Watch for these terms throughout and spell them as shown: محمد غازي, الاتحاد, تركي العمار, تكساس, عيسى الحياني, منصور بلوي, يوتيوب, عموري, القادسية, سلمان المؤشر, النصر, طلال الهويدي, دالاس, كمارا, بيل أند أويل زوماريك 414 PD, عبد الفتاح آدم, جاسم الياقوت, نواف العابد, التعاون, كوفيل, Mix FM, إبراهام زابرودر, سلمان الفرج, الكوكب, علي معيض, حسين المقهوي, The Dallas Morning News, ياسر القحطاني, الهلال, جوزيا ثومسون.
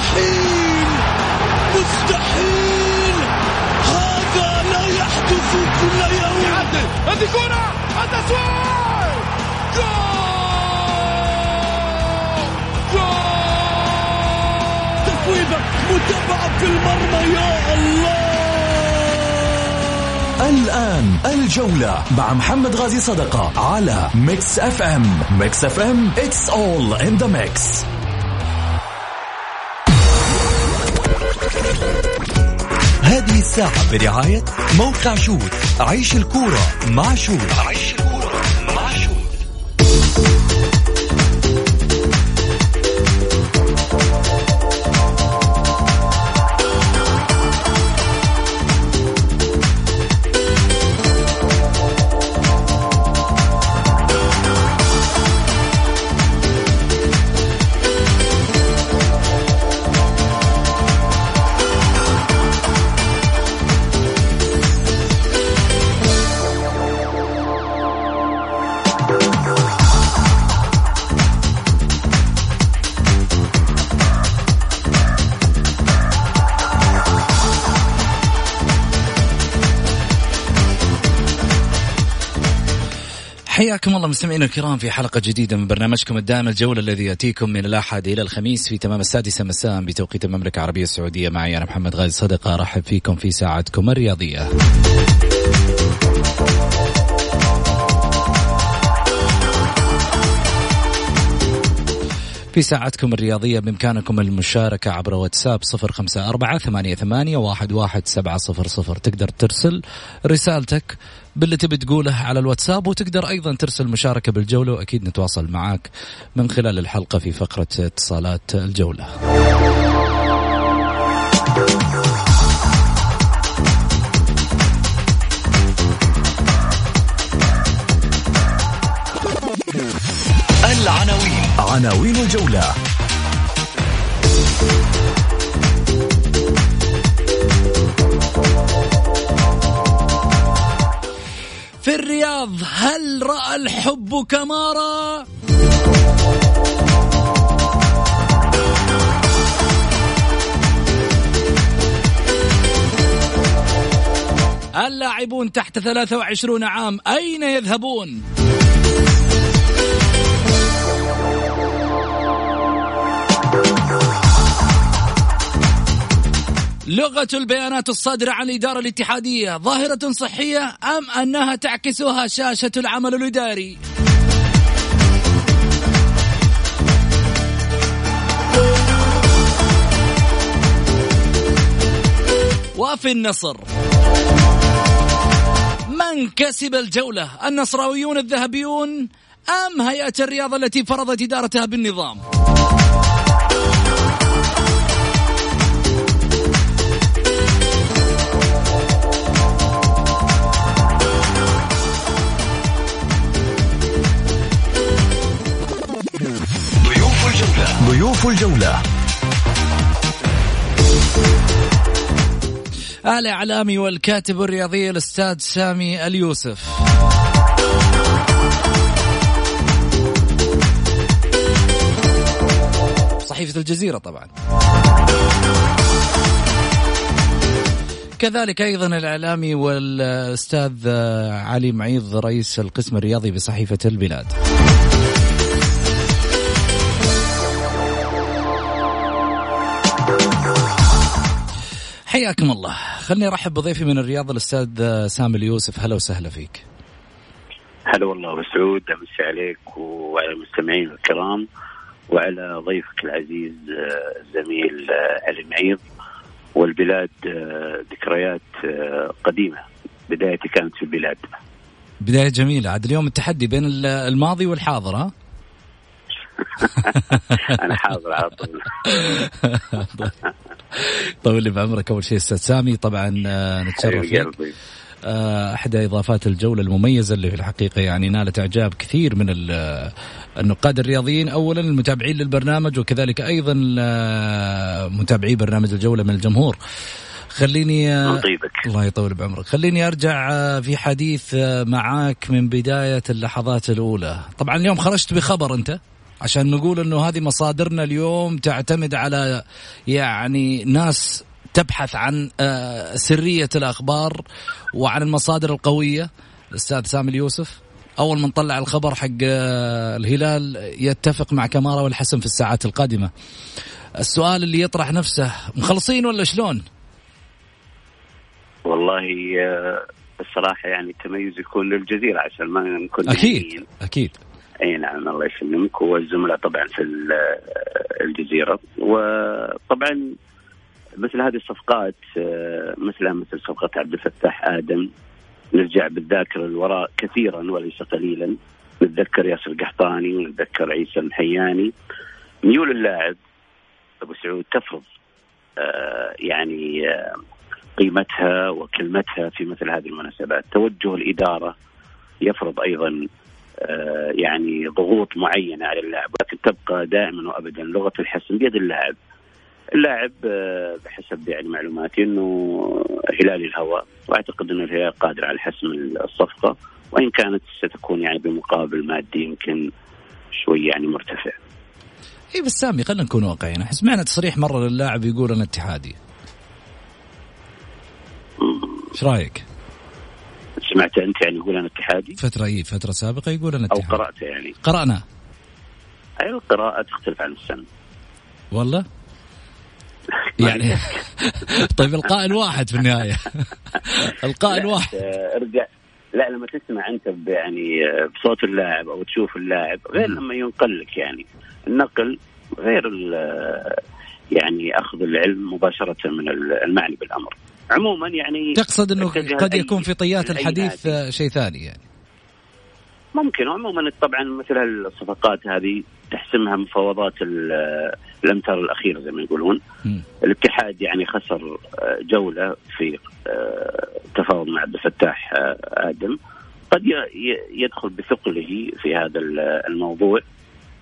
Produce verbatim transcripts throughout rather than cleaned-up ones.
مستحيل مستحيل هذا لا يحدث كل يوم. يعدل هذه كرة التسويق جول جول تسويبة متابعة في المرمى يا الله. الآن الجولة مع محمد غازي صدقة على ميكس اف ام. ميكس اف ام it's all in the mix. هذه الساعة برعاية موقع شوت. عيش الكورة مع شوت. عيش الكورة مع شوت. حياكم الله مستمعينا الكرام في حلقة جديدة من برنامجكم الدائم الجولة الذي يأتيكم من الأحد إلى الخميس في تمام السادسة مساء بتوقيت المملكة العربية السعودية. معي أنا محمد غازي صدقة، أرحب فيكم في ساعتكم الرياضية. في ساعتكم الرياضية بإمكانكم المشاركة عبر واتساب صفر خمسة أربعة ثمانية ثمانية واحد واحد سبعة صفر صفر. تقدر ترسل رسالتك باللي تبي تقوله على الواتساب، وتقدر أيضا ترسل مشاركة بالجولة، وأكيد نتواصل معاك من خلال الحلقة في فقرة اتصالات الجولة. العناوين عناوين الجولة. في الرياض، هل رأى الحب كمارا؟ اللاعبون تحت ثلاثة وعشرين عام أين يذهبون؟ لغة البيانات الصادرة عن الإدارة الاتحادية ظاهرة صحية أم أنها تعكسها شاشة العمل الإداري؟ وفي النصر، من كسب الجولة، النصراويون الذهبيون أم هيئة الرياضة التي فرضت إدارتها بالنظام؟ ضيوف الجولة. الإعلامي والكاتب الرياضي الأستاذ سامي اليوسف. صحيفة الجزيرة طبعا. كذلك أيضا الإعلامي والأستاذ علي معيض رئيس القسم الرياضي بصحيفة البلاد. حياكم الله. خلني أرحب بضيفي من الرياض الأستاذ سامي اليوسف. هلا وسهلا فيك. هلا والله وسعود، أمسي عليك وعلى المستمعين الكرام وعلى ضيفك العزيز الزميل علي معيض. والبلاد ذكريات قديمة، بدايتي كانت في البلاد، بداية جميلة. عاد اليوم التحدي بين الماضي والحاضر. ها أنا حاضر على طول. طول لي بعمرك. أول شيء أستاذ سامي، طبعا نتشرف فيك. أحدى إضافات الجولة المميزة اللي في الحقيقة يعني نالت إعجاب كثير من النقاد الرياضيين، أولا المتابعين للبرنامج، وكذلك أيضا متابعي برنامج الجولة من الجمهور. خليني الله يطول بعمرك، خليني أرجع في حديث معاك من بداية اللحظات الأولى. طبعا اليوم خرجت بخبر أنت عشان نقول أنه هذه مصادرنا اليوم تعتمد على يعني ناس تبحث عن سرية الأخبار وعن المصادر القوية. الأستاذ سامي اليوسف أول من طلع الخبر حق الهلال يتفق مع كمارا والحسم في الساعات القادمة. السؤال اللي يطرح نفسه، مخلصين ولا شلون؟ والله الصراحة يعني التميز يكون للجزيرة عشان ما نكون أكيد مهنين. أكيد أي نعم الله يسلمك. والزملاء طبعا في الجزيرة، وطبعا مثل هذه الصفقات مثلها مثل صفقة عبد الفتاح آدم نرجع بالذاكرة الوراء كثيرا وليس قليلا، نتذكر ياسر القحطاني ونتذكر عيسى الحياني. ميول اللاعب أبو سعود تفرض يعني قيمتها وكلمتها في مثل هذه المناسبات. توجه الإدارة يفرض أيضا يعني ضغوط معينة على اللاعب، لكن تبقى دائما وأبدا لغة الحسم بيد اللاعب. اللاعب بحسب يعني معلوماتي أنه هلالي الهواء، وأعتقد أن الهلال قادر على حسم الصفقة، وإن كانت ستكون يعني بمقابل مادي يمكن شوي يعني مرتفع. إيه بس سامي خلينا نكون واقعيين، سمعنا تصريح مرة للاعب يقول أنا اتحادي، ايش رايك؟ سمعت انت يعني يقول انا اتحادي فتره اي فتره سابقه يقول انا اتحادي او قراته يعني قرانا اي القراءه تختلف عن السن والله يعني طيب القائل واحد في النهايه القائل واحد. ارجع لا لما تسمع انت يعني بصوت اللاعب او تشوف اللاعب غير لما ينقل لك، يعني النقل غير يعني اخذ العلم مباشره من المعني بالامر. عموما يعني تقصد أنه قد يكون في طيات الحديث شيء ثاني يعني ممكن. عموما طبعا مثل هالصفقات هذه تحسمها مفاوضات الأمتار الأخيرة زي ما يقولون. م. الاتحاد يعني خسر جولة في تفاوض مع عبد الفتاح آدم، قد يدخل بثقله في هذا الموضوع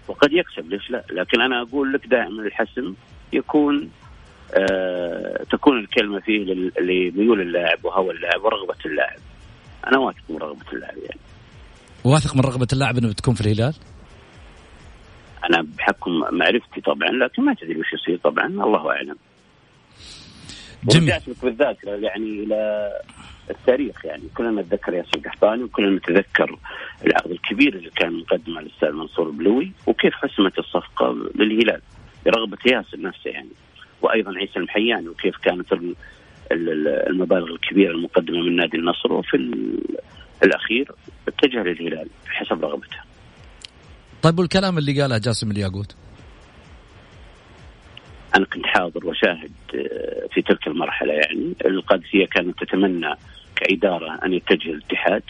وقد يكسب، ليش لا؟ لكن أنا أقول لك دائما الحسم يكون أه تكون الكلمة فيه لميول اللاعب وهو اللاعب ورغبة اللاعب. أنا واثق من رغبة اللاعب يعني واثق من رغبة اللاعب أنه بتكون في الهلال. أنا بحكم معرفتي طبعا، لكن ما تدري وش يصير طبعا، الله أعلم. ورجعت لك بالذاكرة يعني إلى التاريخ، يعني كلنا نتذكر ياسر القحطاني وكلنا نتذكر العقد الكبير اللي كان مقدمه للأستاذ منصور بلوي وكيف حسمت الصفقة للهلال برغبة ياسر نفسه يعني، وأيضا عيسى الحياني وكيف كانت المبالغ الكبيرة المقدمة من نادي النصر وفي الأخير اتجه للهلال حسب رغبته. طيب والكلام اللي قاله جاسم الياقوت؟ أنا كنت حاضر وشاهد في تلك المرحلة، يعني القادسية كانت تتمنى كإدارة أن يتجه الاتحاد،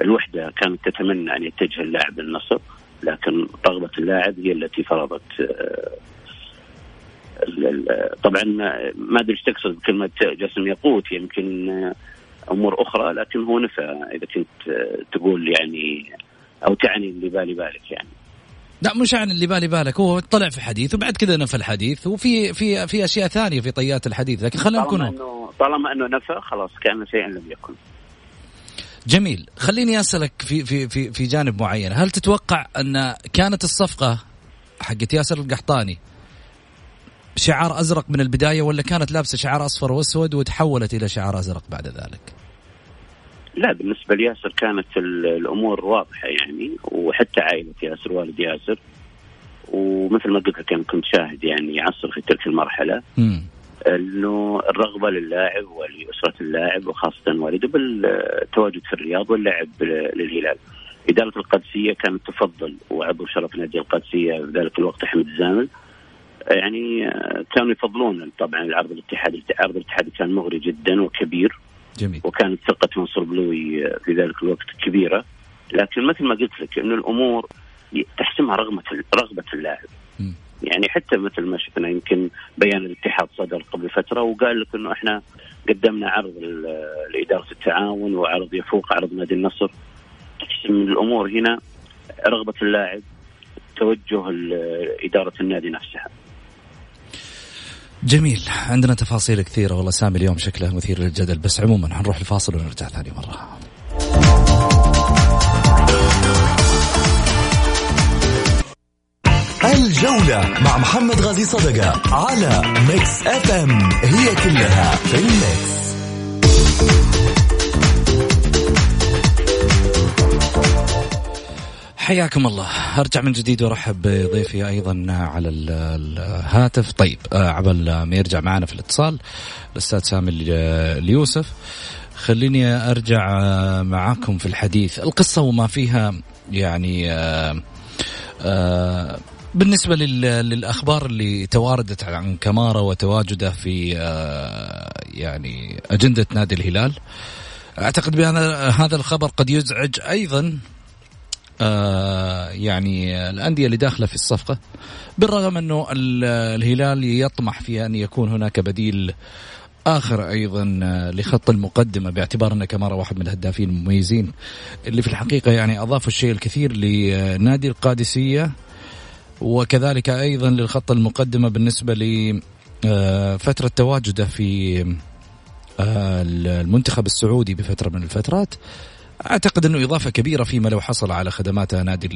الوحدة كانت تتمنى أن يتجه اللاعب النصر، لكن رغبة اللاعب هي التي فرضت. طبعا ما أدري إيش تقصد بكلمة جاسم ياقوت، يمكن أمور أخرى، لكن هو نفى إذا كنت تقول يعني أو تعني اللي بالي بالك يعني. لا مش عن اللي بالي بالك، هو طلع في حديث وبعد كذا نفى الحديث، وفي في في أشياء ثانية في طيات الحديث، لكن خلينا نكون طالما, طالما أنه نفى خلاص كان شيئا لم يكن. جميل، خليني أسألك في في في في جانب معين، هل تتوقع أن كانت الصفقة حقت ياسر القحطاني شعار أزرق من البداية ولا كانت لابسة شعار أصفر وأسود وتحولت إلى شعار أزرق بعد ذلك؟ لا بالنسبة لياسر كانت الأمور واضحة يعني، وحتى عائلة ياسر والد ياسر ومثل ما قلت كان كنت شاهد يعني عصر في تلك المرحلة أنه الرغبة للاعب ولأسرة اللاعب وخاصة والده بالتواجد في الرياض واللعب للهلال. إدارة القادسية كانت تفضل، وعضو شرف نادي القادسية بذلك الوقت أحمد الزامل يعني كانوا يفضلون طبعا العرض الاتحادي. العرض الاتحادي كان مغري جدا وكبير. جميل. وكانت ثقة منصور بلوي في ذلك الوقت كبيرة، لكن مثل ما قلت لك إنه الأمور تحسمها رغبة رغبة اللاعب. م. يعني حتى مثل ما شفنا يمكن بيان الاتحاد صدر قبل فترة وقال لك إنه إحنا قدمنا عرض لإدارة التعاون وعرض يفوق عرض نادي النصر. تحسم الأمور هنا رغبة اللاعب، توجه إدارة النادي نفسها. جميل، عندنا تفاصيل كثيرة والله سامي اليوم شكله مثير للجدل، بس عموما هنروح الفاصل ونرجع ثاني مرة. الجولة مع محمد غازي صدقة على ميكس اف ام، هي كلها في الميكس. حياكم الله، ارجع من جديد وارحب بضيفي ايضا على الهاتف. طيب عبال ما يرجع معنا في الاتصال الاستاذ سامي اليوسف، خليني ارجع معاكم في الحديث القصة وما فيها. يعني بالنسبة للأخبار اللي تواردت عن كمارا وتواجده في يعني أجندة نادي الهلال، أعتقد بأن هذا الخبر قد يزعج أيضا يعني الأندية اللي داخلة في الصفقة، بالرغم أنه الهلال يطمح في أن يكون هناك بديل آخر أيضا لخط المقدمة، باعتبار أن كمارا واحد من الهدافين المميزين اللي في الحقيقة يعني أضافوا الشيء الكثير لنادي القادسية، وكذلك أيضا للخط المقدمة بالنسبة لفترة تواجده في المنتخب السعودي بفترة من الفترات. أعتقد أنه إضافة كبيرة فيما لو حصل على خدمات نادي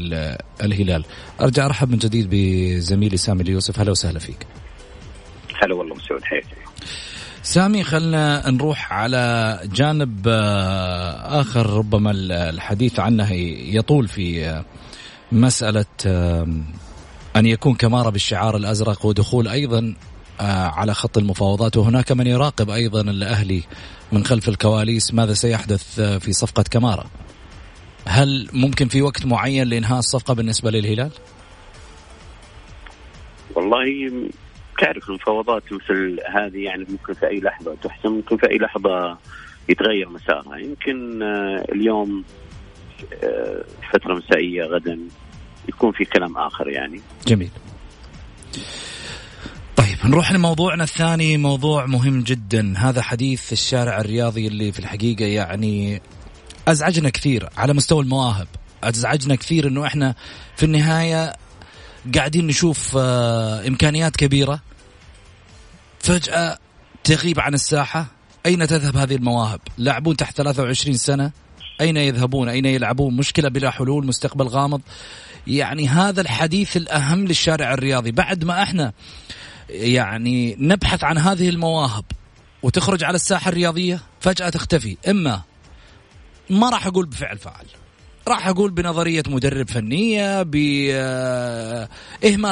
الهلال. أرجع أرحب من جديد بزميلي سامي اليوسف، هلا وسهلا فيك. هلا والله مسعود، حياتي سامي. خلنا نروح على جانب آخر ربما الحديث عنه يطول في مسألة أن يكون كمارا بالشعار الأزرق ودخول أيضا على خط المفاوضات، وهناك من يراقب أيضا الأهلي من خلف الكواليس ماذا سيحدث في صفقة كمارا. هل ممكن في وقت معين لإنهاء الصفقة بالنسبة للهلال؟ والله تعرف المفاوضات مثل هذه يعني ممكن في أي لحظة تحسم، ممكن في أي لحظة يتغير مسارها. يمكن اليوم فترة مسائية، غدا يكون في كلام آخر يعني. جميل. طيب نروح لموضوعنا الثاني، موضوع مهم جدا، هذا حديث الشارع الرياضي اللي في الحقيقة يعني أزعجنا كثير على مستوى المواهب، أزعجنا كثير أنه إحنا في النهاية قاعدين نشوف إمكانيات كبيرة فجأة تغيب عن الساحة. أين تذهب هذه المواهب؟ لاعبون تحت ثلاثة وعشرين سنة أين يذهبون؟ أين يلعبون؟ مشكلة بلا حلول، مستقبل غامض. يعني هذا الحديث الأهم للشارع الرياضي بعد ما احنا يعني نبحث عن هذه المواهب وتخرج على الساحة الرياضية فجأة تختفي. إما ما راح أقول بفعل فعل، راح أقول بنظرية مدرب فنية، بإهمال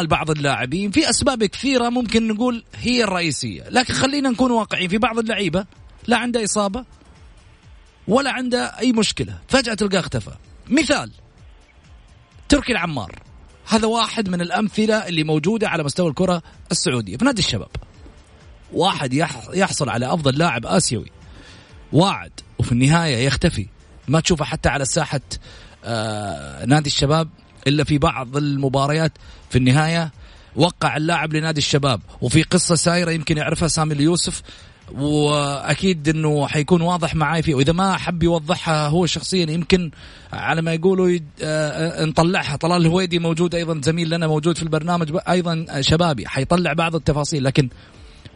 بعض اللاعبين، في أسباب كثيرة ممكن نقول هي الرئيسية. لكن خلينا نكون واقعين، في بعض اللعيبة لا عنده إصابة ولا عنده أي مشكلة فجأة تلقاه اختفى. مثال تركي العمار، هذا واحد من الأمثلة اللي موجودة على مستوى الكرة السعودية في نادي الشباب. واحد يحصل على أفضل لاعب آسيوي واعد وفي النهاية يختفي، ما تشوفه حتى على ساحة آه نادي الشباب إلا في بعض المباريات. في النهاية وقع اللاعب لنادي الشباب، وفي قصة سايرة يمكن يعرفها سامي اليوسف، وأكيد أنه حيكون واضح معاي فيه، وإذا ما حب يوضحها هو شخصيا يمكن على ما يقولوا يد... آه نطلعها. طلال الهويدي موجود أيضا، زميل لنا موجود في البرنامج أيضا شبابي، حيطلع بعض التفاصيل. لكن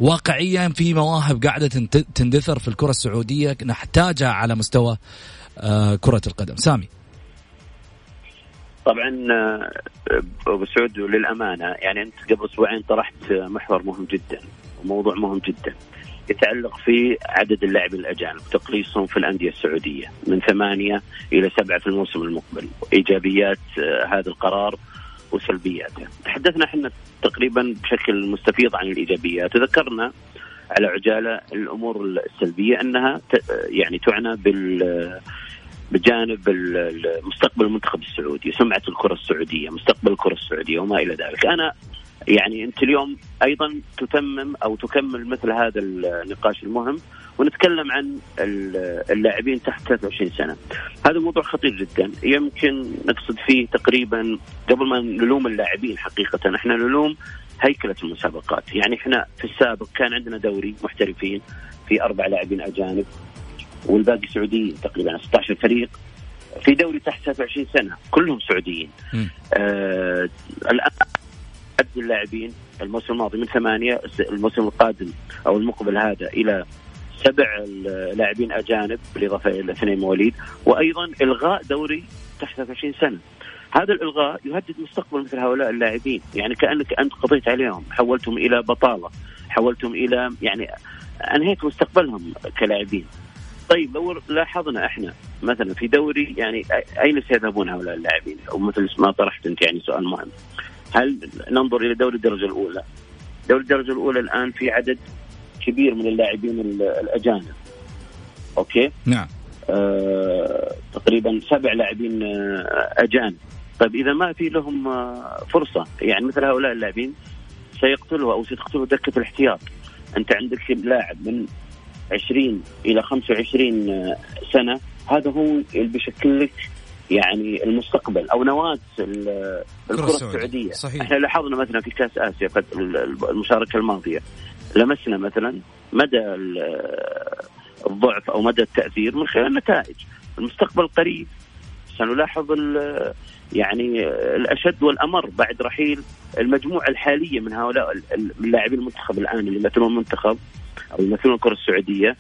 واقعيا في مواهب قاعدة تندثر في الكرة السعودية، نحتاجها على مستوى آه كرة القدم. سامي طبعا أبو سعود، للأمانة يعني أنت قبل أسبوعين طرحت محور مهم جدا وموضوع مهم جدا يتعلق في عدد اللاعبين الأجانب، تقليصهم في الأندية السعودية من ثمانية إلى سبعة في الموسم المقبل، إيجابيات آه هذا القرار وسلبياته. تحدثنا احنا تقريبا بشكل مستفيض عن الإيجابيات، ذكرنا على عجالة الأمور السلبية أنها يعني تعنى بالجانب المستقبل المنتخب السعودي، سمعة الكرة السعودية، مستقبل الكرة السعودية وما إلى ذلك. أنا يعني أنت اليوم أيضا تتمم أو تكمل مثل هذا النقاش المهم، ونتكلم عن اللاعبين تحت ثلاثة وعشرين سنة. هذا موضوع خطير جدا، يمكن نقصد فيه تقريبا قبل ما نلوم اللاعبين حقيقة، احنا نلوم هيكلة المسابقات. يعني احنا في السابق كان عندنا دوري محترفين في أربع لاعبين أجانب والباقي سعوديين، تقريبا ستة عشر فريق في دوري تحت ثلاثة وعشرين سنة كلهم سعوديين. آه الآن عدد اللاعبين الموسم الماضي من ثمانية، الموسم القادم أو المقبل هذا إلى سبع لاعبين أجانب بالإضافة إلى اثنين مواليد، وأيضا إلغاء دوري تحت ثلاثة وعشرين سنة. هذا الإلغاء يهدد مستقبل مثل هؤلاء اللاعبين. يعني كأنك أنت قضيت عليهم، حولتهم إلى بطالة، حولتهم إلى يعني أنهيت مستقبلهم كلاعبين. طيب لو لاحظنا احنا مثلا في دوري، يعني اين سيذهبون هؤلاء اللاعبين؟ او مثل ما طرحت انت يعني سؤال مهم، هل ننظر الى دوري الدرجه الاولى؟ دوري الدرجه الاولى الان في عدد كبير من اللاعبين الاجانب، اوكي؟ نعم. آه، تقريبا سبع لاعبين اجانب. طيب اذا ما في لهم فرصه، يعني مثل هؤلاء اللاعبين سيقتلوا او ستقتلوا دكه الاحتياط. انت عندك لاعب من عشرين إلى خمسة وعشرين سنة، هذا هو اللي بيشكلك يعني المستقبل أو نواة الكرة السعودية. صحيح. إحنا لاحظنا مثلا في كأس آسيا قد المشاركة الماضية، لمسنا مثلا مدى الضعف أو مدى التأثير من خلال النتائج. المستقبل قريب، سنلاحظ يعني الأشد والأمر بعد رحيل المجموعة الحالية من هؤلاء اللاعبين المنتخب الآن اللي يمثلون المنتخب أو يمثلون الكرة السعودية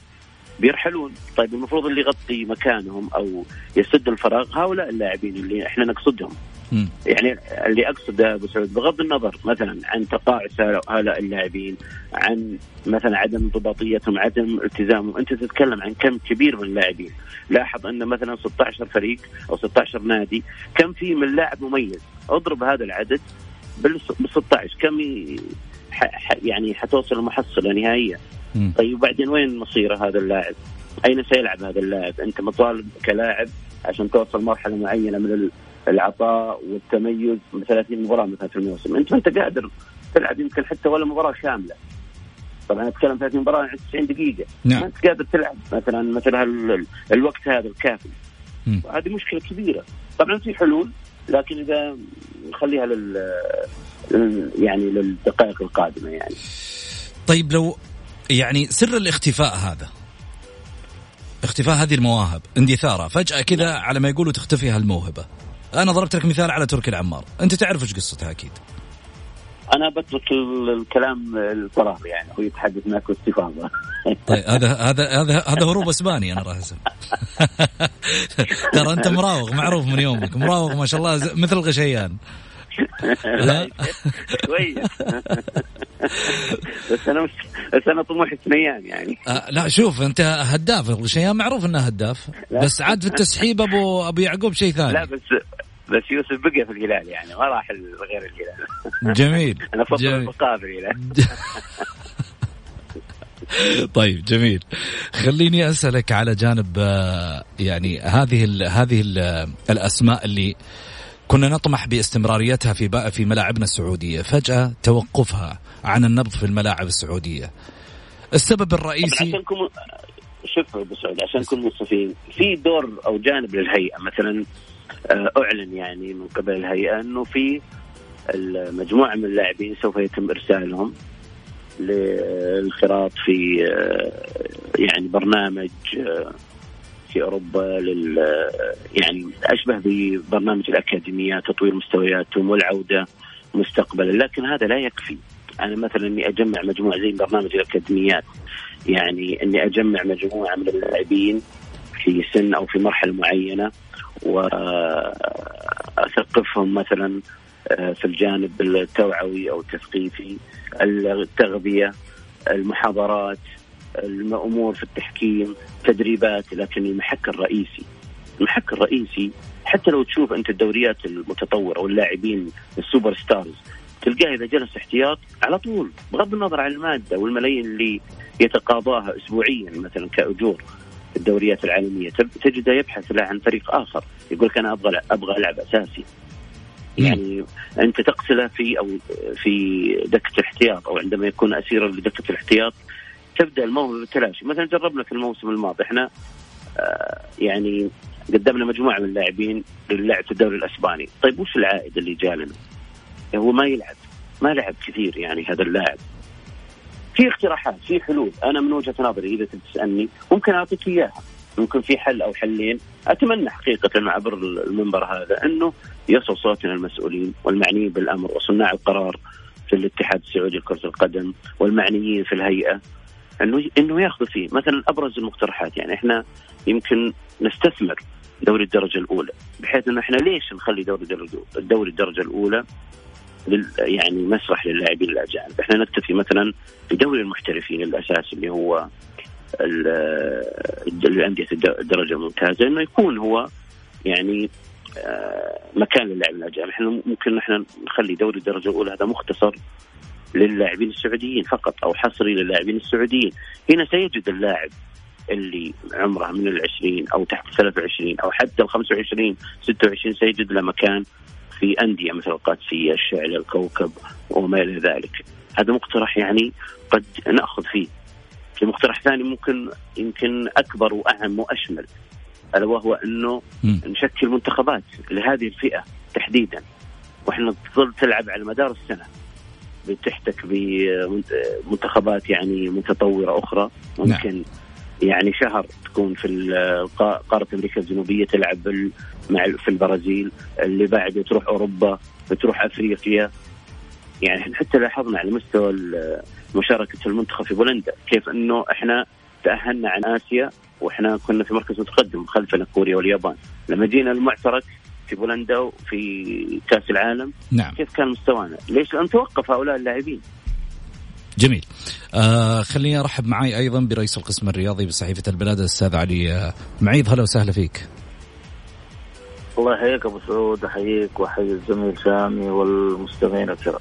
بيرحلون. طيب المفروض اللي يغطي مكانهم أو يسد الفراغ هؤلاء اللاعبين اللي إحنا نقصدهم. م. يعني اللي أقصد أبو سعود، بغض النظر مثلا عن تقاعس هؤلاء اللاعبين، عن مثلا عدم انضباطيتهم، عدم التزامهم، أنت تتكلم عن كم كبير من اللاعبين. لاحظ أن مثلا ستة عشر فريق أو ستة عشر نادي، كم فيه من لاعب مميز؟ أضرب هذا العدد بالستة عشر، كم يعني حتوصل المحصلة نهائية؟ طيب وبعدين وين مصيره هذا اللاعب؟ أين سيلعب هذا اللاعب؟ أنت مطالب كلاعب عشان توصل مرحلة معينة من العطاء والتميز من ثلاثين مباراة مثلا في الموسم، أنت أنت قادر تلعب يمكن حتى ولا مباراة كاملة. طبعا أتكلم ثلاثين مباراة عن تسعين دقيقة. نعم. أنت قادر تلعب مثلا مثلا الوقت هذا الكافي. هذه مشكلة كبيرة. طبعا في حلول، لكن إذا نخليها لل يعني للدقائق القادمة يعني. طيب لو يعني سر الاختفاء هذا، اختفاء هذه المواهب، اندثارها فجأة كذا على ما يقولوا تختفي هالموهبة. أنا ضربت لك مثال على تركي العمار، أنت تعرف إيش قصتها أكيد. أنا بترك الكلام الفراغ يعني، هو يتحدث معك واستفاضة. طيب هذا هذا هذا هذا هروب اسباني انا راهز. ترى انت مراوغ معروف من يومك، مراوغ ما شاء الله مثل الغشيان. كويس. بس انا بس انا طموحي ثنيان يعني. لا شوف انت هداف، الغشيان معروف انه هداف، بس عاد في التسحيب ابو ابو يعقوب شيء ثاني. لا بس بس يوسف بقى في الهلال يعني، ما راح غير الهلال. جميل. أنا فضل المقابل الهلال. طيب جميل، خليني أسألك على جانب يعني هذه ال هذه ال الأسماء اللي كنا نطمح باستمراريتها في بقى في ملاعبنا السعودية، فجأة توقفها عن النبض في الملاعب السعودية. السبب الرئيسي شوف أبو سعود، عشان نكون منصفين، في دور أو جانب للهيئة. مثلا أعلن يعني من قبل الهيئة أنه في المجموعة من اللاعبين سوف يتم إرسالهم للخراط في يعني برنامج في أوروبا لل يعني أشبه ببرنامج الأكاديميات، تطوير مستوياتهم والعودة مستقبلا. لكن هذا لا يكفي. أنا مثلا إني أجمع مجموعة زي برنامج الأكاديميات، يعني إني أجمع مجموعة من اللاعبين في سن أو في مرحلة معينة وأثقفهم مثلا في الجانب التوعوي أو التثقيفي، التغذية، المحاضرات، الأمور في التحكيم، تدريبات. لكن المحك الرئيسي المحك الرئيسي حتى لو تشوف أنت الدوريات المتطورة واللاعبين السوبر ستارز، تلقاه إذا جلس احتياط على طول، بغض النظر عن المادة والملايين اللي يتقاضاها أسبوعيا مثلا كأجور الدوريات العالمية، تجده يبحث له عن فريق آخر، يقولك أنا أبغى أبغى ألعب أساسي. يعني أنت تقتله في أو في دكة الاحتياط، أو عندما يكون أسيرا لدكة الاحتياط تبدأ الموهبة بالتلاشي. مثلا جربنا في الموسم الماضي إحنا آه يعني قدمنا مجموعة من اللاعبين للعب في الدوري الأسباني. طيب وش العائد اللي جالنا؟ يعني هو ما يلعب ما لعب كثير يعني هذا اللاعب. في اقتراحات، في حلول. أنا من وجهة نظري إذا تسألني ممكن أعطيك إياها، ممكن في حل أو حلين. أتمنى حقيقة عبر المنبر هذا أنه يصل صوتنا المسؤولين والمعنيين بالأمر وصناع القرار في الاتحاد السعودي لكرة القدم والمعنيين في الهيئة، أنه إنه يأخذ فيه مثلا أبرز المقترحات. يعني إحنا يمكن نستثمر دوري الدرجة الأولى، بحيث أن إحنا ليش نخلي دوري الدوري الدرجة الأولى يعني مسرح للاعبين الأجانب؟ إحنا نكتفي مثلا في دوري المحترفين الأساس اللي هو الأندية الدرجة الممتازة إنه يكون هو يعني مكان للاعبين الأجانب. إحنا ممكن إحنا نخلي دوري الدرجة الأولى هذا مختصر للاعبين السعوديين فقط أو حصري للاعبين السعوديين. هنا سيجد اللاعب اللي عمره من العشرين أو تحت الثلاثة وعشرين أو حتى الخمسة وعشرين ستة وعشرين سيجد له مكان في أندية مثل القادسية، الشعلة، الكوكب وما إلى ذلك. هذا مقترح يعني قد نأخذ فيه. في مقترح ثاني ممكن يمكن أكبر وأهم وأشمل، ألا وهو أنه نشكل منتخبات لهذه الفئة تحديدا، وإحنا تظل تلعب على مدار السنة بتحتك بمنتخبات يعني متطورة أخرى. ممكن نعم. يعني شهر تكون في قارة أمريكا الجنوبية تلعب مع في البرازيل، اللي بعده تروح أوروبا بتروح أفريقيا. يعني حتى لاحظنا على مستوى مشاركة المنتخب في بولندا كيف أنه إحنا تأهلنا عن آسيا وإحنا كنا في مركز متقدم خلفنا كوريا واليابان. لما جينا المعترك في بولندا وفي كأس العالم نعم. كيف كان مستوانا؟ ليش لأن توقف هؤلاء اللاعبين؟ جميل. آه خليني أرحب معي أيضا برئيس القسم الرياضي بصحيفة البلاد الأستاذ علي معيض. هلا وسهلا فيك. الله يحييك أبو سعود، أحييك وأحيي الزميل سامي والمستمعين الكرام.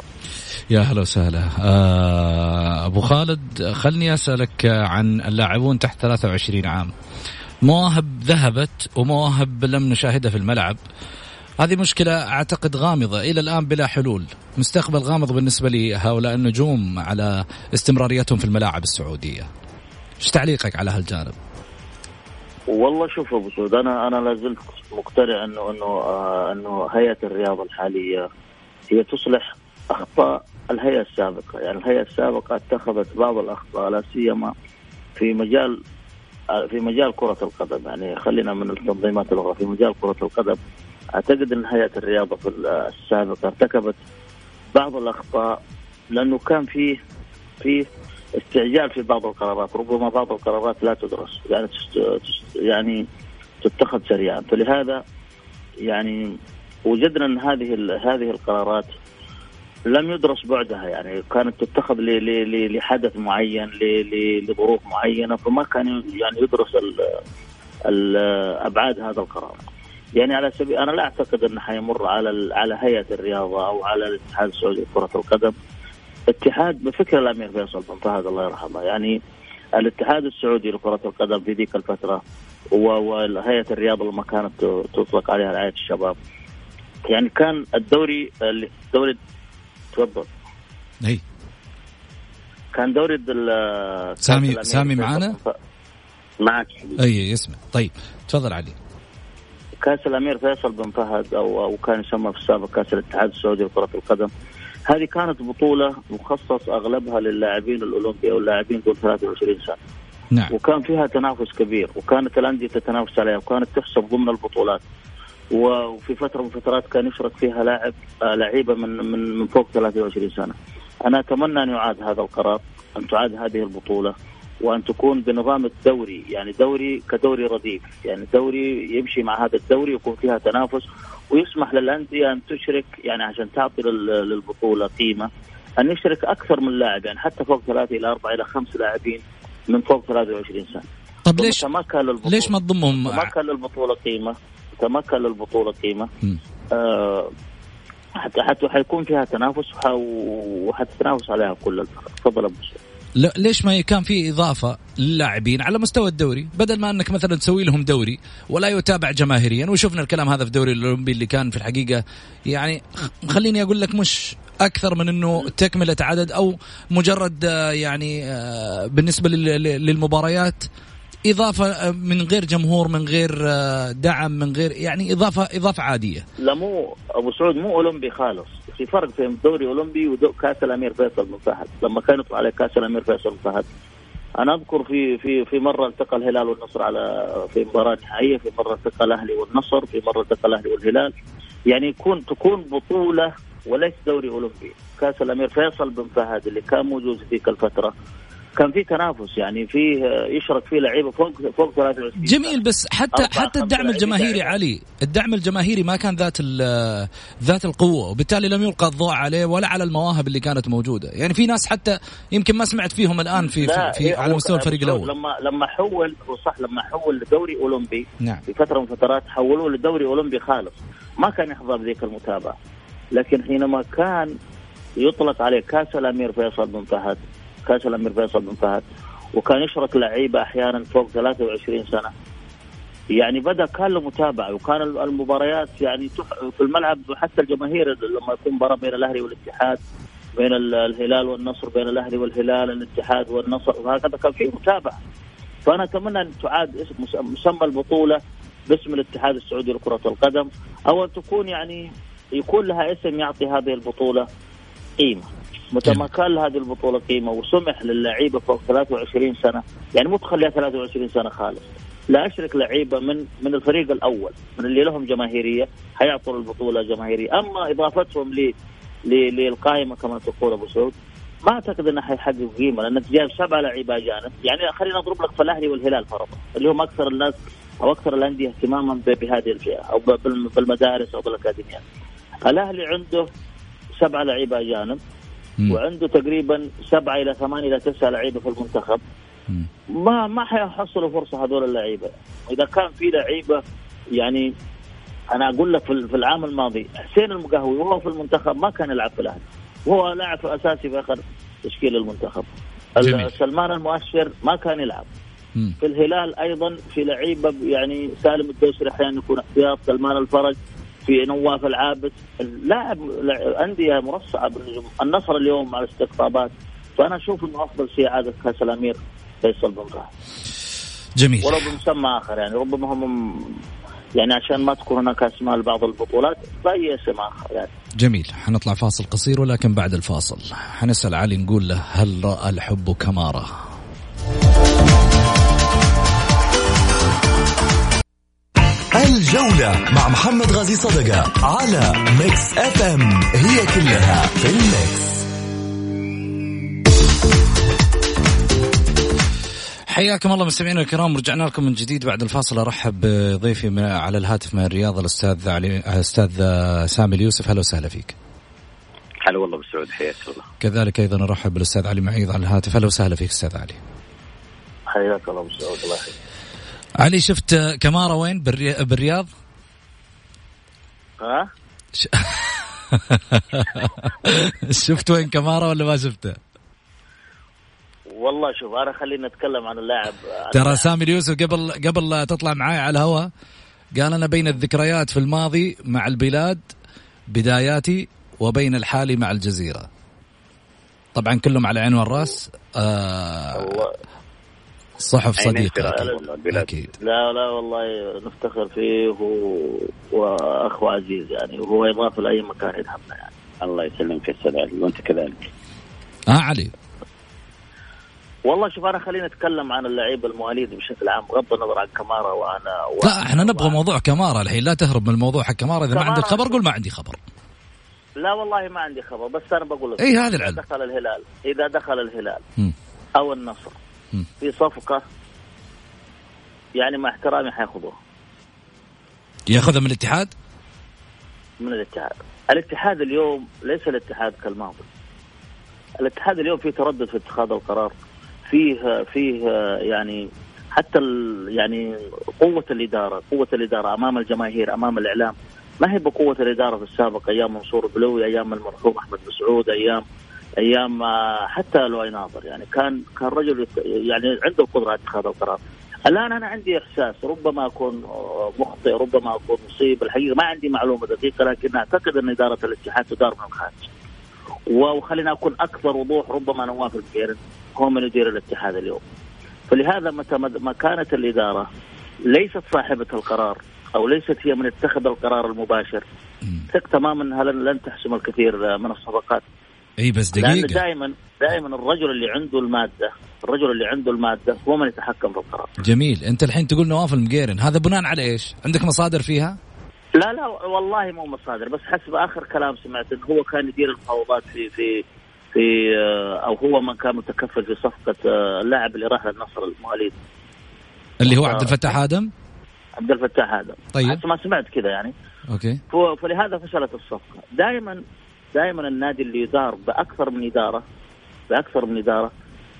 يا هلا وسهلا. آه أبو خالد، خلني أسألك عن اللاعبون تحت ثلاثة وعشرين عام. مواهب ذهبت ومواهب لم نشاهدها في الملعب، هذه مشكلة أعتقد غامضة إلى الآن بلا حلول. مستقبل غامض بالنسبة لهؤلاء النجوم على استمراريتهم في الملاعب السعودية. إيش تعليقك على هالجانب؟ والله شوف أبو سعود، أنا أنا لازلت مقتنع إنه إنه آه إنه هيئة الرياضة الحالية هي تصلح أخطاء الهيئة السابقة. يعني الهيئة السابقة اتخذت بعض الأخطاء لا سيما في مجال في مجال كرة القدم. يعني خلينا من التنظيمات الأخرى في مجال كرة القدم. أعتقد أن هيئة الرياضة في السابقة ارتكبت بعض الأخطاء لأنه كان فيه فيه استعجال في بعض القرارات، ربما بعض القرارات لا تدرس يعني يعني تتخذ سريعا. فلهذا يعني وجدنا أن هذه هذه القرارات لم يدرس بعدها، يعني كانت تتخذ لحدث معين لظروف معينة، فما كان يعني يدرس الأبعاد هذا القرار. يعني على سبيل أنا لا أعتقد أنه حيمر على على هيئة الرياضة أو على الاتحاد السعودي لكرة القدم. اتحاد بفكرة الأمير فيصل بن فهد الله يرحمه، يعني الاتحاد السعودي لكرة القدم في ذيك الفترة وهيئة الرياضة لما كانت تطلق عليها رعاية الشباب، يعني كان الدوري الدوري تفضل اي كان دوري دل... سامي سامي معانا ف... معك اي اسمع. طيب تفضل علي. كاس الامير فيصل بن فهد او او كان يسمى في السابق كاس الاتحاد السعودي لكرة القدم، هذه كانت بطولة مخصص اغلبها للاعبين الاولمبي او اللاعبين دون ثلاثة وعشرين سنة نعم. وكان فيها تنافس كبير وكانت الاندية تتنافس عليها وكانت تحسب ضمن البطولات، وفي فترة من فترات كان يشرك فيها لاعب لعيبة من من من فوق ثلاثة وعشرين سنة. أنا أتمنى أن يعاد هذا القرار، أن تعاد هذه البطولة وأن تكون بنظام الدوري، يعني دوري كدوري رديف، يعني دوري يمشي مع هذا الدوري ويكون فيها تنافس ويسمح للأندية أن تشرك، يعني عشان تعطي للبطولة قيمة أن يشرك أكثر من لاعب، يعني حتى فوق ثلاثة إلى أربعة إلى خمس لاعبين من فوق ثلاثة وعشرين سنة. طب ليش ليش ما تضمهم؟ ما كان للبطولة قيمة، تمكن للبطولة قيمة، آه حتى حتى حيكون فيها تنافس وحتتنافس عليها كل الفرق. تفضل أبو سعود. لا ليش ما كان في إضافة للاعبين على مستوى الدوري بدل ما أنك مثلا تسوي لهم دوري ولا يتابع جماهيريا؟ وشوفنا الكلام هذا في الدوري الأولمبي اللي كان في الحقيقة يعني خليني أقول لك مش أكثر من أنه تكملة عدد أو مجرد يعني بالنسبة للمباريات إضافة من غير جمهور، من غير دعم، من غير يعني إضافة إضافة عادية. لا مو أبو سعود، مو أولمبي خالص. في فرق بين دوري أولمبي وكأس الأمير فيصل بن فهد. لما كان يطلع على كأس الأمير فيصل بن فهد أنا أذكر في في في مرة التقى الهلال والنصر على في مباراة نهائية، في مرة التقى الأهلي والنصر، في مرة التقى الأهلي والهلال. يعني يكون تكون بطولة وليس دوري أولمبي. كأس الأمير فيصل بن فهد اللي كان موجود في تلك الفترة كان في تنافس يعني في يشرك فيه لعيبه فوق فوق ثلاثة وعشرين. جميل، بس حتى حتى الدعم الجماهيري علي الدعم الجماهيري ما كان ذات ذات القوه، وبالتالي لم يلقى الضوء عليه ولا على المواهب اللي كانت موجوده. يعني في ناس حتى يمكن ما سمعت فيهم الان في, في, في على مستوى الفريق الاول. لما لما حول وصح لما حول لدوري اولمبي نعم. في فتره من فترات حولوه لدوري اولمبي خالص، ما كان يحضر ذيك المتابعه، لكن حينما كان يطلق عليه كاس الامير فيصل بن فهد كاس الأمير فيصل بن فهد وكان يشرك لعيبة أحيانا فوق ثلاثة وعشرين سنة، يعني بدأ كان له متابعة، وكان المباريات يعني في الملعب حتى الجماهير لما يكون مباراة بين الأهلي والاتحاد، بين الهلال والنصر، بين الأهلي والهلال، الاتحاد والنصر، وهكذا كان فيه متابعة. فأنا أتمنى أن تعاد مسمى البطولة باسم الاتحاد السعودي لكرة القدم، أو تكون يعني يكون لها اسم يعطي هذه البطولة قيمة. متى ما كان هذه البطولة قيمة وسمح للعيبة فوق ثلاثة وعشرين سنة، يعني مو تخليها ثلاثة وعشرين سنة خالص، لا أشرك لعيبة من من الفريق الأول من اللي لهم جماهيرية هيعطوا البطولة جماهيرية. أما إضافتهم ل للقائمة كما تقول أبو سعود، ما أعتقد أنه حيحقق قيمة، لأنك جايب سبعة لعيبة أجانب. يعني خلينا نضرب لك في الأهلي والهلال فرضا، اللي هم أكثر الناس أو أكثر الأندية اهتماما بهذه الفئة أو بالمدارس أو بالأكاديميات. الأهلي عنده سبعة لعيبة أجانب، وعنده تقريبا سبعة إلى ثمانية إلى تسعة لعيبة في المنتخب، ما ما حيحصلوا فرصة هذول اللعيبة. إذا كان في لعيبة، يعني أنا أقول لك في العام الماضي حسين المقهوي وهو في المنتخب ما كان يلعب في الأهلي، وهو لاعب أساسي في آخر تشكيل المنتخب. سلمان المؤشر ما كان يلعب مم. في الهلال أيضا في لعيبة، يعني سالم الدوسري أحيانا يكون احتياط، سلمان الفرج، في نواف العابد، اللاعب أندية مرصعة بالنجوم. النصر اليوم على استقطابات، فأنا أشوف إنه أفضل شيء عادة كاس الأمير فيصل بن فهد. جميل. ولو بمسمى آخر، يعني ربما هم يعني عشان ما تكون هناك أسماء لبعض البطولات فأي اسم آخر يعني. جميل. حنطلع فاصل قصير، ولكن بعد الفاصل حنسأل علي نقول له هل رأى الحب كمارا؟ الجولة مع محمد غازي صدقة على ميكس اف ام، هي كلها في الميكس. حياكم الله مستمعينا الكرام، رجعنا لكم من جديد بعد الفاصل. ارحب بضيفي على الهاتف من الرياض الاستاذ علي استاذ سامي اليوسف. هلا وسهلا فيك. هلا والله بالسعود، حياك الله. كذلك ايضا ارحب بالاستاذ علي معيض على الهاتف. هلا وسهلا فيك استاذ علي. حياك الله بالسعود. الله يحييك علي. شفت كمارا وين؟ بالرياض؟ ها؟ ش... شفت وين كمارا ولا ما شفته؟ والله شوف، أنا خلينا نتكلم عن اللاعب. ترى سامي اليوسف قبل قبل لا تطلع معاي على الهوا قال أنا بين الذكريات في الماضي مع البلاد بداياتي وبين الحالي مع الجزيرة. طبعا كلهم على عين والرأس. آه... صحف صديقة أكيد. لا لا والله نفتخر فيه وأخو عزيز، يعني وهو يضاف لأي مكان يدهمنا يعني. الله يسلمك السيد علي، وأنت كذلك. آه علي والله شوف، أنا خلينا نتكلم عن اللعيبة المواليد بشكل عام بغض النظر عن كمارا. وأنا لا، إحنا نبغى موضوع كمارا الحين، لا تهرب من الموضوع حق كمارا. إذا ما عندك خبر قول ما عندي خبر. لا والله ما عندي خبر، بس أنا بقول لك. إيه هذا العلم. إذا دخل الهلال إذا دخل الهلال م. أو النصر في صفقة، يعني مع احترامي حياخذوها. ياخذها من الاتحاد؟ من الاتحاد. الاتحاد اليوم ليس الاتحاد كالماضي. الاتحاد اليوم فيه تردد في اتخاذ القرار، فيه فيه يعني حتى يعني قوة الإدارة قوة الإدارة أمام الجماهير أمام الإعلام ما هي بقوة الإدارة في السابق، أيام منصور بلوي، أيام المرحوم أحمد مسعود، أيام أيام حتى لو يناظر، يعني كان كان رجل يعني عنده قدرة اتخاذ القرار. الآن أنا عندي إحساس، ربما أكون مخطئ، ربما أكون مصيب، الحقيقة ما عندي معلومة دقيقة، لكن أعتقد أن إدارة الاتحاد تدار من الخارج. وخلينا أكون أكثر وضوح، ربما نواف البكير هو من يدير الاتحاد اليوم. فلهذا متى ما كانت الإدارة ليست صاحبة القرار أو ليست هي من اتخذ القرار المباشر، ثق تماما أنها لن تحسم الكثير من الصفقات. اي بس دقيقه، دائما دائما الرجل اللي عنده الماده الرجل اللي عنده الماده هو من يتحكم في القرار. جميل. انت الحين تقول نواف المقيرن، هذا بناء على ايش؟ عندك مصادر فيها؟ لا لا والله مو مصادر، بس حسب اخر كلام سمعت انه هو كان يدير الفوضات في في في أو هو من كان متكفل في صفقة اللاعب اللي راح للنصر المواليد اللي هو عبد الفتاح آدم عبد الفتاح آدم طيب حتى ما سمعت كذا يعني أوكي. فلهذا فشلت الصفقة. دائما دائما النادي اللي يدار بأكثر من إدارة بأكثر من إدارة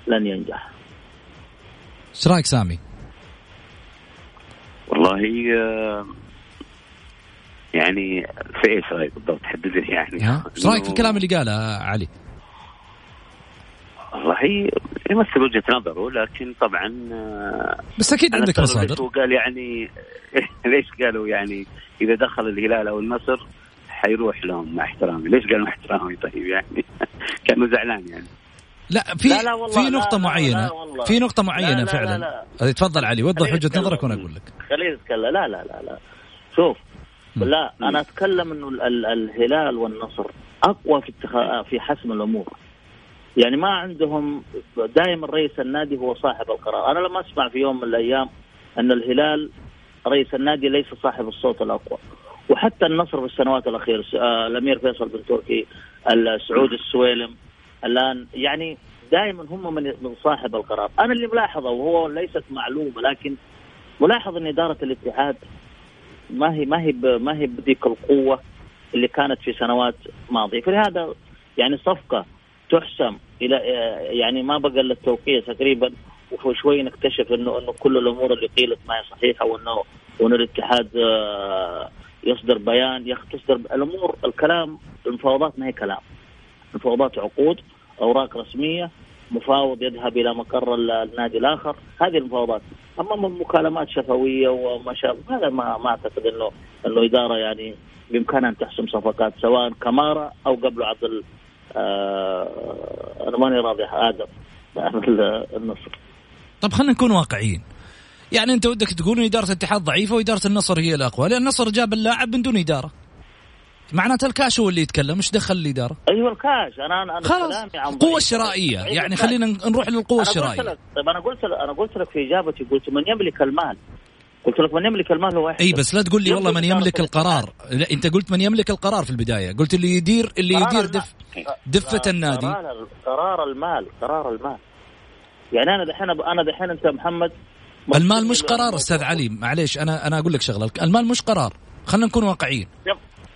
لن ينجح. ايش رايك سامي؟ والله يعني في ايش رايك بالضبط تحدد لي يعني ايش رايك في الكلام اللي قاله علي؟ والله يمثل وجهة نظره لكن طبعا بس اكيد عندك مصادر. وقال يعني ليش قالوا يعني اذا دخل الهلال او النصر حيروح لهم مع احترامي؟ ليش قالوا احترامي؟ طيب يعني كانوا زعلان يعني لا في لا لا في نقطة لا معينة لا لا في نقطة معينة لا لا فعلا لا لا. اتفضل علي وضح وجهة نظرك وانا اقول لك. خليني اتكلم. لا لا لا لا شوف م. لا انا اتكلم انه الهلال والنصر اقوى في اتخاذ في حسم الامور. يعني ما عندهم دائما رئيس النادي هو صاحب القرار. انا لما اسمع في يوم من الايام ان الهلال رئيس النادي ليس صاحب الصوت الاقوى. وحتى النصر في السنوات الاخيرة الامير فيصل بن تركي السعود السويلم الآن يعني دائما هم من من صاحب القرار. أنا اللي ملاحظه وهو ليست معلومة لكن ملاحظ إن إدارة الاتحاد ما هي ما هي ما هي بديك القوة اللي كانت في سنوات ماضية. فلهذا يعني صفقة تحسم إلى يعني ما بقى للتوقيع تقريبا وشوي نكتشف إنه إنه كل الأمور اللي قيلت ما هي صحيحة وإنه وإنه الاتحاد يصدر بيان يختصر الأمور. الكلام المفاوضات ما هي كلام. مفاوضات عقود أوراق رسمية مفاوض يذهب إلى مقر النادي الآخر هذه المفاوضات. أما مكالمات شفوية ومشاف هذا ما ما أعتقد إنه إنه إدارة يعني بإمكانها أن تحسم صفقات سواء كمارا أو قبل عبد ال أنا ماني راضي آدم النصر. طب خلينا نكون واقعيين يعني أنت ودك تقول إن إدارة الاتحاد ضعيفة وإدارة النصر هي الأقوى لأن النصر جاب اللاعب من دون إدارة. معناته الكاش هو اللي يتكلم مش دخل الإدارة. أيوة الكاش أنا أنا خلاص قوة شرائية يعني خلينا نروح للقوة الشرائية. طيب أنا قلت لك أنا قلت لك في إجابتي قلت من يملك المال قلت لك من يملك المال هو واحد. أي بس لا تقول لي والله من يملك القرار. لا أنت قلت من يملك القرار في البداية قلت اللي يدير اللي يدير دف دفة النادي. قرار المال قرار المال يعني أنا دحين أنا دحين أنت محمد المال مش قرار. أستاذ علي معليش أنا أنا أقول لك شغلة المال مش قرار. خلينا نكون واقعيين.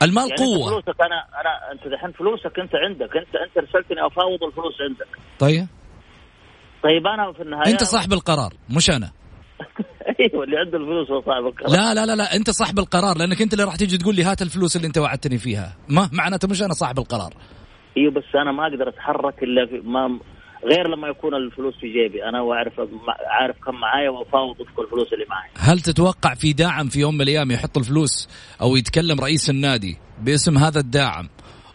المال يعني قوة. فلوسك أنا أنا أنت دحين فلوسك أنت عندك أنت أنت رسلتني أفاوض الفلوس عندك. طيب. طيب أنا في النهاية. أنت صاحب القرار مش أنا. أيوة اللي عنده الفلوس هو صاحب القرار. لا لا لا لا أنت صاحب القرار لأنك أنت اللي راح تيجي تقول لي هات الفلوس اللي أنت وعدتني فيها ما معناته مش أنا صاحب القرار. أيوة بس أنا ما أقدر أتحرك إلا في ما غير لما يكون الفلوس في جيبي أنا وأعرف عارف كم معايا وأفاوض في الفلوس اللي معايا. هل تتوقع في داعم في يوم من الأيام يحط الفلوس أو يتكلم رئيس النادي باسم هذا الداعم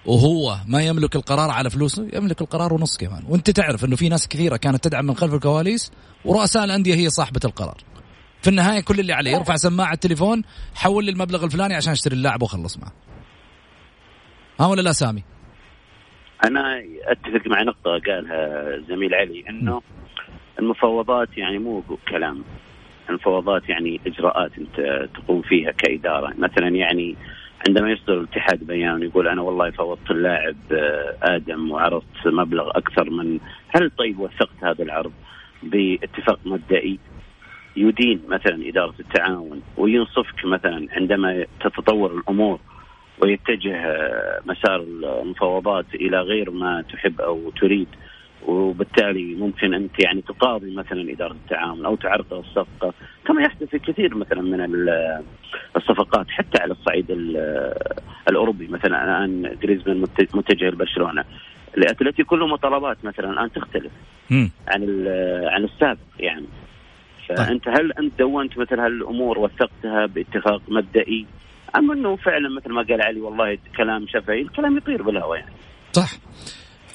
وهو ما يملك القرار على فلوسه؟ يملك القرار ونص كمان. وأنت تعرف إنه في ناس كثيرة كانت تدعم من خلف الكواليس ورؤساء الأندية هي صاحبة القرار. في النهاية كل اللي عليه يرفع سماعة التليفون حول المبلغ الفلاني عشان اشتري اللاعب وخلص معه. ها ولا لا سامي؟ أنا أتفق مع نقطة قالها زميل علي أنه المفاوضات يعني مو كلام. المفاوضات يعني إجراءات أنت تقوم فيها كإدارة. مثلا يعني عندما يصدر الاتحاد بيان يقول أنا والله فوضت اللاعب آدم وعرضت مبلغ أكثر من هل طيب وثقت هذا العرض باتفاق مبدئي يدين مثلا إدارة التعاون وينصفك مثلا عندما تتطور الأمور ويتجه مسار المفاوضات إلى غير ما تحب أو تريد وبالتالي ممكن أنت يعني تقاضي مثلا إدارة التعاون أو تعرض الصفقة كما يحدث في كثير مثلا من الصفقات حتى على الصعيد الأوروبي. مثلا الآن غريزمان متجه لبرشلونة الأتلتي كله مطالبات مثلا الآن تختلف عن عن السابق يعني. فأنت هل أنت دونت مثل هالأمور وثقتها باتفاق مبدئي أما أنه فعلا مثل ما قال علي والله كلام شفهي الكلام يطير بالهواء يعني. صح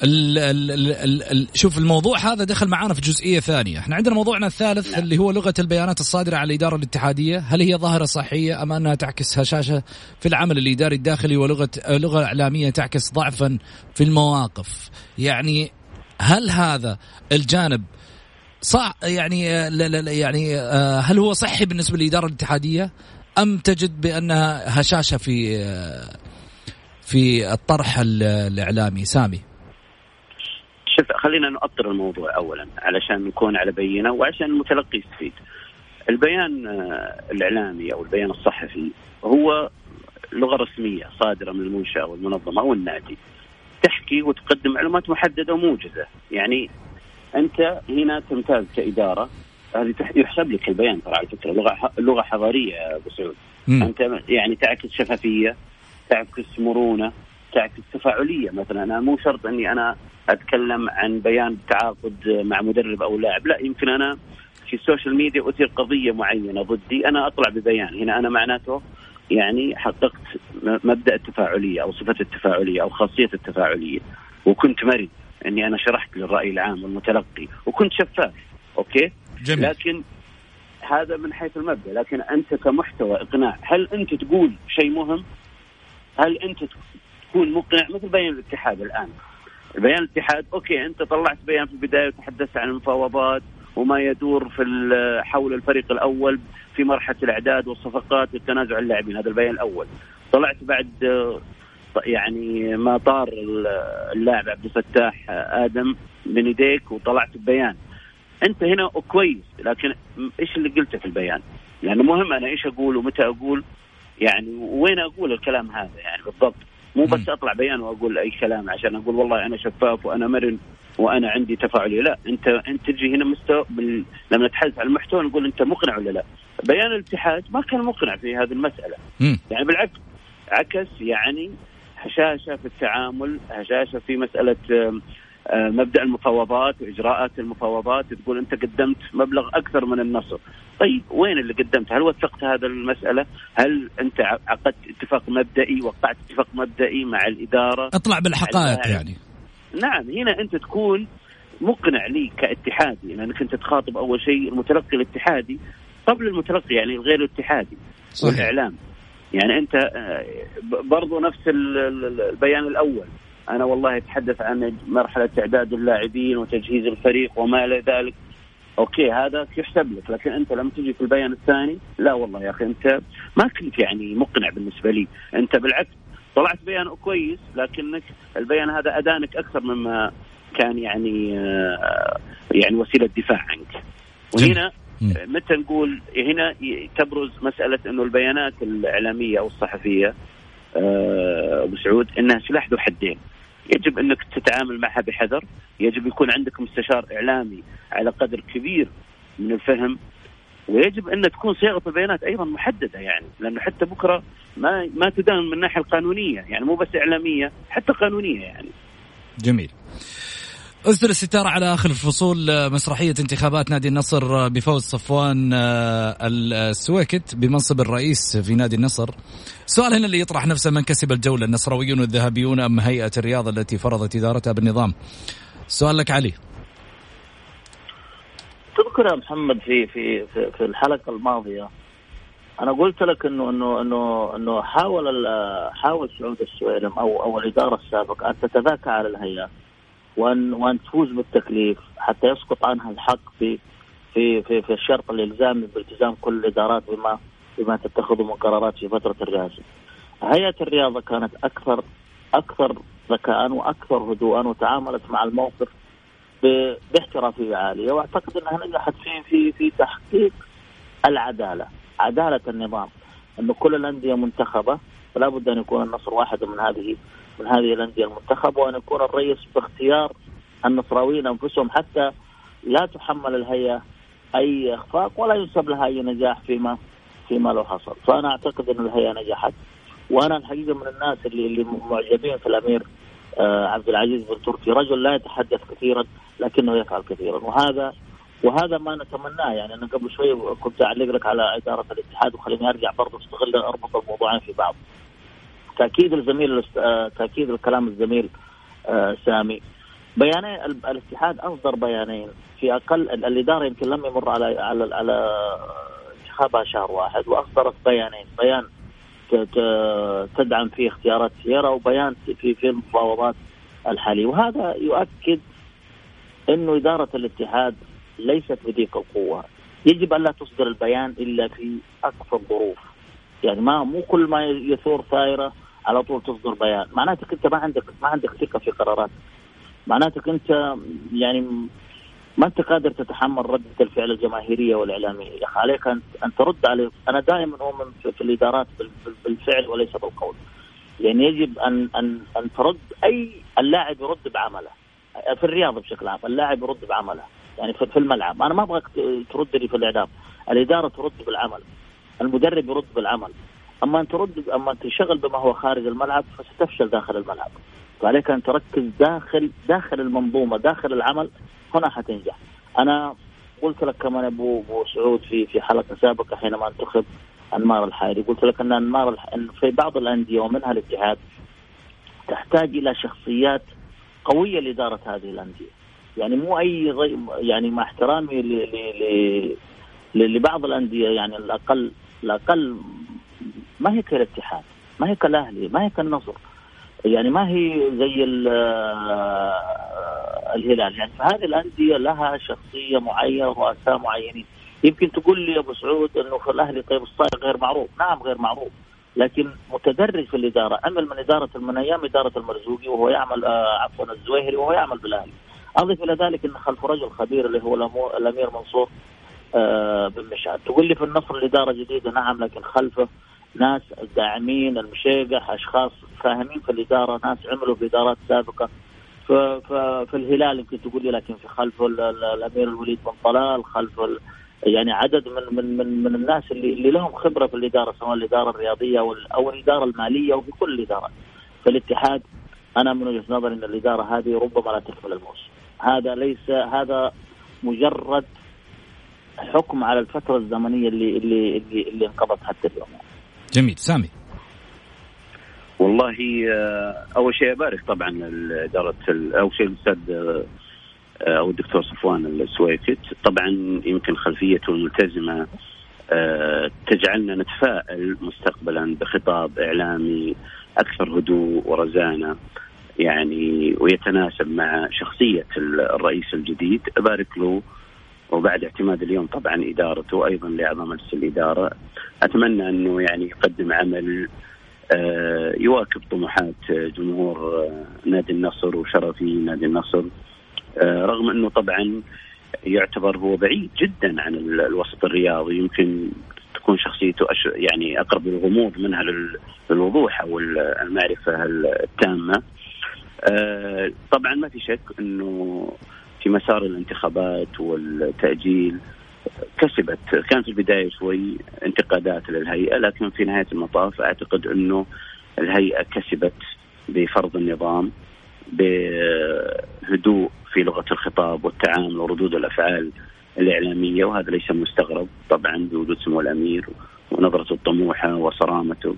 ال ال ال ال شوف الموضوع هذا دخل معانا في جزئية ثانية. احنا عندنا موضوعنا الثالث نعم. اللي هو لغة البيانات الصادرة على الإدارة الاتحادية هل هي ظاهرة صحية أم أنها تعكس هشاشة في العمل الإداري الداخلي ولغة لغة إعلامية تعكس ضعفا في المواقف. يعني هل هذا الجانب صح يعني لا لا يعني هل هو صحي بالنسبة للإدارة الاتحادية أم تجد بأنها هشاشة في في الطرح الإعلامي سامي؟ خلينا نؤطر الموضوع أولا علشان نكون على بينة وعشان المتلقي يستفيد. البيان الإعلامي أو البيان الصحفي هو لغة رسمية صادرة من المنشأة والمنظمة أو النادي، تحكي وتقدم معلومات محددة وموجزة. يعني أنت هنا تمتاز كإدارة، هذه يحسب لك البيان ترى على فكرة لغة لغة حضارية يا أبو سعود. أنت يعني تعكس شفافية، تعكس مرونة، تعكس تفاعلية. مثلا أنا مو شرط أني أنا أتكلم عن بيان تعاقد مع مدرب أو لاعب، لا، يمكن أنا في السوشيال ميديا أثير قضية معينة ضدي، أنا أطلع ببيان. هنا أنا معناته يعني حققت مبدأ التفاعلية أو صفة التفاعلية أو خاصية التفاعلية، وكنت مرن أني أنا شرحت للرأي العام والمتلقي وكنت شفاف. أوكي جميل. لكن هذا من حيث المبدأ، لكن أنت كمحتوى إقناع، هل أنت تقول شيء مهم؟ هل أنت تكون مقنع؟ مثل بيان الاتحاد الآن، بيان الاتحاد أوكي أنت طلعت بيان في البداية وتحدثت عن المفاوضات وما يدور في حول الفريق الأول في مرحلة الأعداد والصفقات والتنازع اللاعبين، هذا البيان الأول. طلعت بعد يعني ما طار اللاعب عبد الفتاح آدم بن يديك وطلعت ببيان، أنت هنا كويس، لكن إيش اللي قلته في البيان؟ لأنه يعني مهم أنا إيش أقول ومتى أقول، يعني وين أقول الكلام هذا يعني بالضبط، مو بس أطلع بيان وأقول أي كلام عشان أقول والله أنا شفاف وأنا مرن وأنا عندي تفاعلي. لا، أنت أنت تجي هنا مستوى بال... لما نتحدث عن المحتوى نقول أنت مقنع ولا لا. بيان الاتحاد ما كان مقنع في هذه المسألة، يعني بالعكس عكس يعني هشاشة في التعامل، هشاشة في مسألة مبدأ المفاوضات وإجراءات المفاوضات. تقول أنت قدمت مبلغ أكثر من النصر، طيب وين اللي قدمته؟ هل وثقت هذا المسألة؟ هل أنت عقدت اتفاق مبدئي، وقعت اتفاق مبدئي مع الإدارة؟ أطلع بالحقائق يعني. نعم، هنا أنت تكون مقنع لي كاتحادي، لأنك يعني أنت تخاطب أول شيء المتلقي الاتحادي قبل المتلقي يعني الغير الاتحادي. صحيح. والإعلام يعني أنت برضو نفس البيان الأول، أنا والله أتحدث عن مرحلة إعداد اللاعبين وتجهيز الفريق وما إلى ذلك، أوكي هذا يحسب لك. لكن أنت لما تجي في البيان الثاني، لا والله يا أخي أنت ما كنت يعني مقنع بالنسبة لي، أنت بالعكس طلعت بيان كويس، لكنك البيان هذا أدانك أكثر مما كان يعني يعني وسيلة دفاع عنك. وهنا متى نقول هنا تبرز مسألة إنه البيانات الإعلامية أو الصحفية أبو سعود إنها سلاح ذو حدين، يجب أنك تتعامل معها بحذر، يجب يكون عندك مستشار إعلامي على قدر كبير من الفهم، ويجب أن تكون صياغة البيانات أيضا محددة، يعني لأنه حتى بكرة ما ما تدان من الناحية القانونية، يعني مو بس إعلامية حتى قانونية يعني. جميل. أزدر الستارة على آخر الفصول مسرحية انتخابات نادي النصر بفوز صفوان السويكت بمنصب الرئيس في نادي النصر. سؤال هنا اللي يطرح نفسه، من كسب الجولة، النصراويون والذهبيون أم هيئة الرياضة التي فرضت إدارتها بالنظام؟ سؤال لك علي. تذكر يا محمد في في في, في الحلقة الماضية أنا قلت لك إنه إنه إنه إنه حاول حاول سعود السويلم أو أو الإدارة السابقة أن تتذاكى على الهيئة وأن وأن تفوز بالتكليف حتى يسقط عنها الحق في في في في الشرط الإلزامي بالتزام كل الإدارات بما بما تتخذه من قرارات في فترة الرئاسة. هيئة الرياضة كانت أكثر أكثر ذكاءً وأكثر هدوءً وتعاملت مع الموقف باحترافية عالية، وأعتقد أنها نجحت في في في تحقيق العدالة، عدالة النظام، أنه كل الأندية منتخبة، ولا بد أن يكون النصر واحدة من هذه من هذه الأندية المنتخبة، وأن يكون الرئيس باختيار النصراويين أنفسهم حتى لا تحمل الهيئة أي إخفاق ولا ينسب لها أي نجاح فيما فيما لو حصل. فأنا أعتقد أن الهيئة نجحت، وأنا الحقيقة من الناس اللي اللي معجبين في الأمير عبد العزيز بن تركي، رجل لا يتحدث كثيرا لكنه يفعل كثيرا، وهذا وهذا ما نتمناه. يعني أنا قبل شوي كنت أعلق لك على إدارة الاتحاد، وخليني أرجع برضه أستغل أربط الموضوعين في بعض. تأكيد الزميل تأكيد الكلام الزميل سامي، بياني الاتحاد أصدر بيانين في أقل، الإدارة يمكن لم يمر على على على انتخابها شهر واحد وأصدرت بيانين، بيان تدعم فيه اختيارات سيارة وبيان في في المفاوضات الحالية، وهذا يؤكد إنه إدارة الاتحاد ليست بذيك القوة. يجب أن لا تصدر البيان إلا في أقصى الظروف، يعني ما مو كل ما يثور ثائرة على طول تصدر بيان، معناته أنت ما عندك ما عندك ثقة في قرارات معناتك أنت يعني ما أنت قادر تتحمل ردة الفعل الجماهيرية والإعلامية. يا أخي عليك أن ترد عليه. أنا دائما أؤمن في الإدارات بالفعل وليس بالقول، يعني يجب أن أن أن ترد. أي اللاعب يرد بعمله في الرياضة بشكل عام، اللاعب يرد بعمله يعني في الملعب. أنا ما أبغى ترد لي في الإعلام. الإدارة ترد بالعمل، المدرب يرد بالعمل. أما أن ترد أما أن تشغل بما هو خارج الملعب فستفشل داخل الملعب. فعليك أن تركز داخل داخل المنظومة، داخل العمل، هنا حتنجح. أنا قلت لك كمان أبو أبو سعود في في حلقة سابقة حينما انتخب أنمار الحائري، قلت لك أن أنمار الح... أن في بعض الأندية ومنها الاتحاد تحتاج إلى شخصيات قوية لإدارة هذه الأندية. يعني مو أي غي... يعني مع احترامي ل... ل... ل... لبعض الأندية، يعني الأقل الأقل ما هي كالاتحاد، ما هي كالأهلي، ما هي كالنصر، يعني ما هي زي الهلال. يعني فهذه الأندية لها شخصية معينة ورؤساء معينين. يمكن تقول لي أبو سعود أنه في الأهلي طيب الصايغ غير معروف. نعم غير معروف، لكن متدرج في الإدارة، عمل من إدارة من أيام إدارة المرزوقي وهو يعمل آه عفوا الزويهري وهو يعمل بالأهلي. أضف إلى ذلك أن خلف رجل خبير اللي هو الأمير منصور آه بن مشعل. تقول لي في النصر الإدارة جديدة، نعم، لكن خلفه ناس داعمين المشيقح، أشخاص فاهمين في الإدارة، ناس عملوا في إدارات سابقة. في الهلال يمكن تقول لي، لكن في خلف الأمير الوليد بن طلال، خلف يعني عدد من من من من الناس اللي اللي لهم خبرة في الإدارة، سواء الإدارة الرياضية أو الإدارة المالية وفي كل الإدارات. في الاتحاد أنا من وجهة نظري أن الإدارة هذه ربما لا تكمل الموسم هذا. ليس هذا مجرد حكم على الفترة الزمنية اللي اللي اللي, اللي انقضت حتى اليوم. جميل. سامي، والله أول شيء أبارك طبعا الإدارة أو شيء الأستاذ أو الدكتور صفوان السويكت. طبعا يمكن خلفيته الملتزمة تجعلنا نتفائل مستقبلا بخطاب إعلامي أكثر هدوء ورزانة يعني، ويتناسب مع شخصية الرئيس الجديد. أبارك له، وبعد اعتماد اليوم طبعا إدارته أيضا لأعضاء مجلس الإدارة، أتمنى أنه يعني يقدم عمل يواكب طموحات جمهور نادي النصر وشرفي نادي النصر، رغم أنه طبعا يعتبر هو بعيد جدا عن الوسط الرياضي. يمكن تكون شخصيته يعني أقرب الغموض منها للوضوح أو المعرفة التامة. طبعا ما في شك أنه في مسار الانتخابات والتأجيل كسبت، كان في البداية شوي انتقادات للهيئة، لكن في نهاية المطاف أعتقد أنه الهيئة كسبت بفرض النظام، بهدوء في لغة الخطاب والتعامل وردود الأفعال الإعلامية. وهذا ليس مستغرب طبعا بوجود سمو الأمير ونظرته الطموحة وصرامته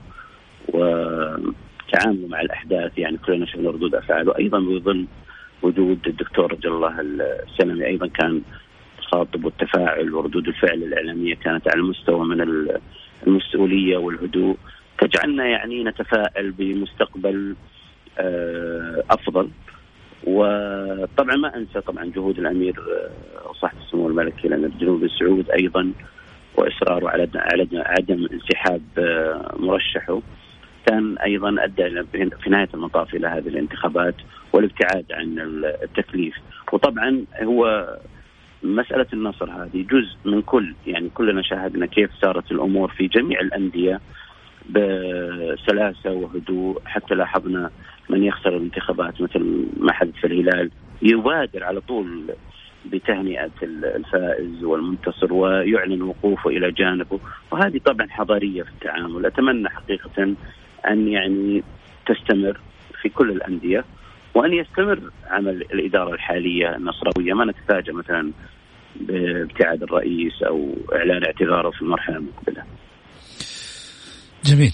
وتعامله مع الأحداث، يعني كلنا شفنا ردود أفعاله. أيضا بظل وجود الدكتور رجل الله السلمي أيضا كان خاطب، والتفاعل وردود الفعل الإعلامية كانت على المستوى من المسؤولية والهدوء، تجعلنا يعني نتفائل بمستقبل أفضل. وطبعا ما أنسى طبعا جهود الأمير وصاحب السمو الملكي لنا الجنوب السعود أيضا، وإصراره على عدم انسحاب مرشحه كان أيضا أدى في نهاية المطاف إلى هذه الانتخابات والابتعاد عن التكليف. وطبعا هو مسألة النصر هذه جزء من كل، يعني كلنا شاهدنا كيف صارت الأمور في جميع الأندية بسلاسة وهدوء، حتى لاحظنا من يخسر الانتخابات مثل ما حدث في الهلال يبادر على طول بتهنئة الفائز والمنتصر ويعلن وقوفه إلى جانبه. وهذه طبعا حضارية في التعامل، أتمنى حقيقة أن يعني تستمر في كل الأندية، وأن يستمر عمل الإدارة الحالية النصراوية. ما نتفاجأ مثلا بابتعاد الرئيس أو إعلان اعتذاره في المرحلة المقبلة. جميل،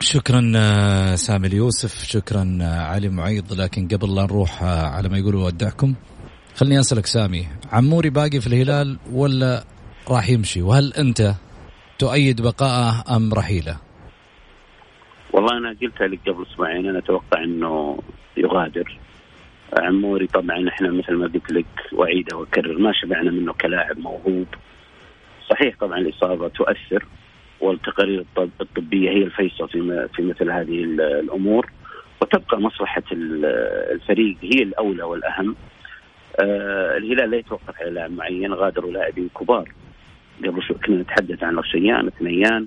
شكرا سامي اليوسف، شكرا علي معيض. لكن قبل لا نروح على ما يقولوا ودعكم، خلني أسألك سامي، عموري باقي في الهلال ولا راح يمشي؟ وهل أنت تؤيد بقاءه أم رحيله؟ والله أنا قلتها لك قبل أسبوعين، أنا أتوقع أنه يغادر عموري. طبعا احنا مثل ما قلت لك وعيده وكرر، ما شبعنا منه كلاعب موهوب. صحيح طبعا الإصابة تؤثر، والتقارير الطبية هي الفيصل في مثل هذه الأمور، وتبقى مصلحة الفريق هي الأولى والأهم. آه الهلال لا يتوقف على لاعب معين، غادروا لاعبين كبار قبل شوي كنا نتحدث عن الشيان الثنيان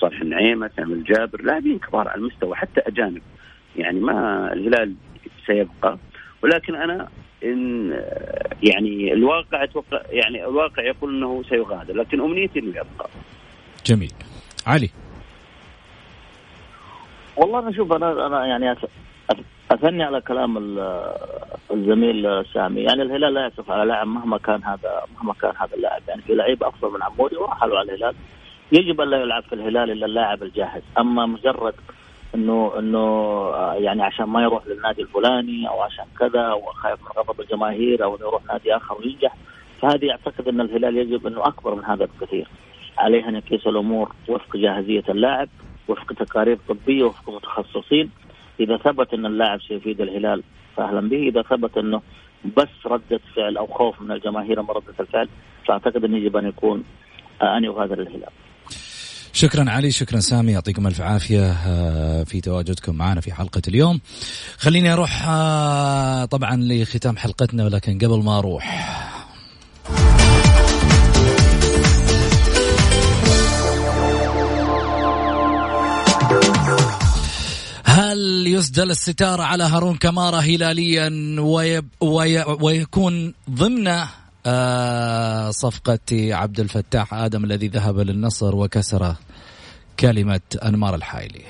صالح النعيمة سامي الجابر، لاعبين كبار على المستوى حتى أجانب، يعني ما الهلال سيبقى. ولكن أنا إن يعني الواقع أتوقع يعني الواقع يقول أنه سيغادر، لكن أمنيتي أنه يبقى. جميل علي. والله أنا شوف أنا أنا يعني أثني على كلام الزميل سامي، يعني الهلال لا يصف على لاعب مهما كان هذا مهما كان هذا اللاعب، يعني في لعيب أفضل من عموري ورحلوا على الهلال، يجب أن لا يلعب في الهلال إلا اللاعب الجاهز. أما مجرد إنه إنه يعني عشان ما يروح للنادي الفلاني أو عشان كذا أو خايف من غضب الجماهير أو يروح نادي آخر وينجح، فهذه أعتقد أن الهلال يجب إنه أكبر من هذا بكثير. عليه أن يقيس الأمور وفق جاهزية اللاعب، وفق تقارير طبية، وفق متخصصين. إذا ثبت أن اللاعب سيفيد الهلال فأهلا به، إذا ثبت أنه بس ردة فعل أو خوف من الجماهير ما ردة الفعل، فأعتقد أن يجب أن يكون أن يغادر الهلال. شكرا علي، شكرا سامي، يعطيكم ألف عافية في تواجدكم معنا في حلقة اليوم. خليني أروح طبعا لختام حلقتنا، ولكن قبل ما أروح هل يسدل الستارة على هارون كمارا هلاليا ويب وي ويكون ضمن آه صفقة عبد الفتاح آدم الذي ذهب للنصر وكسر كلمة أنمار الحائري؟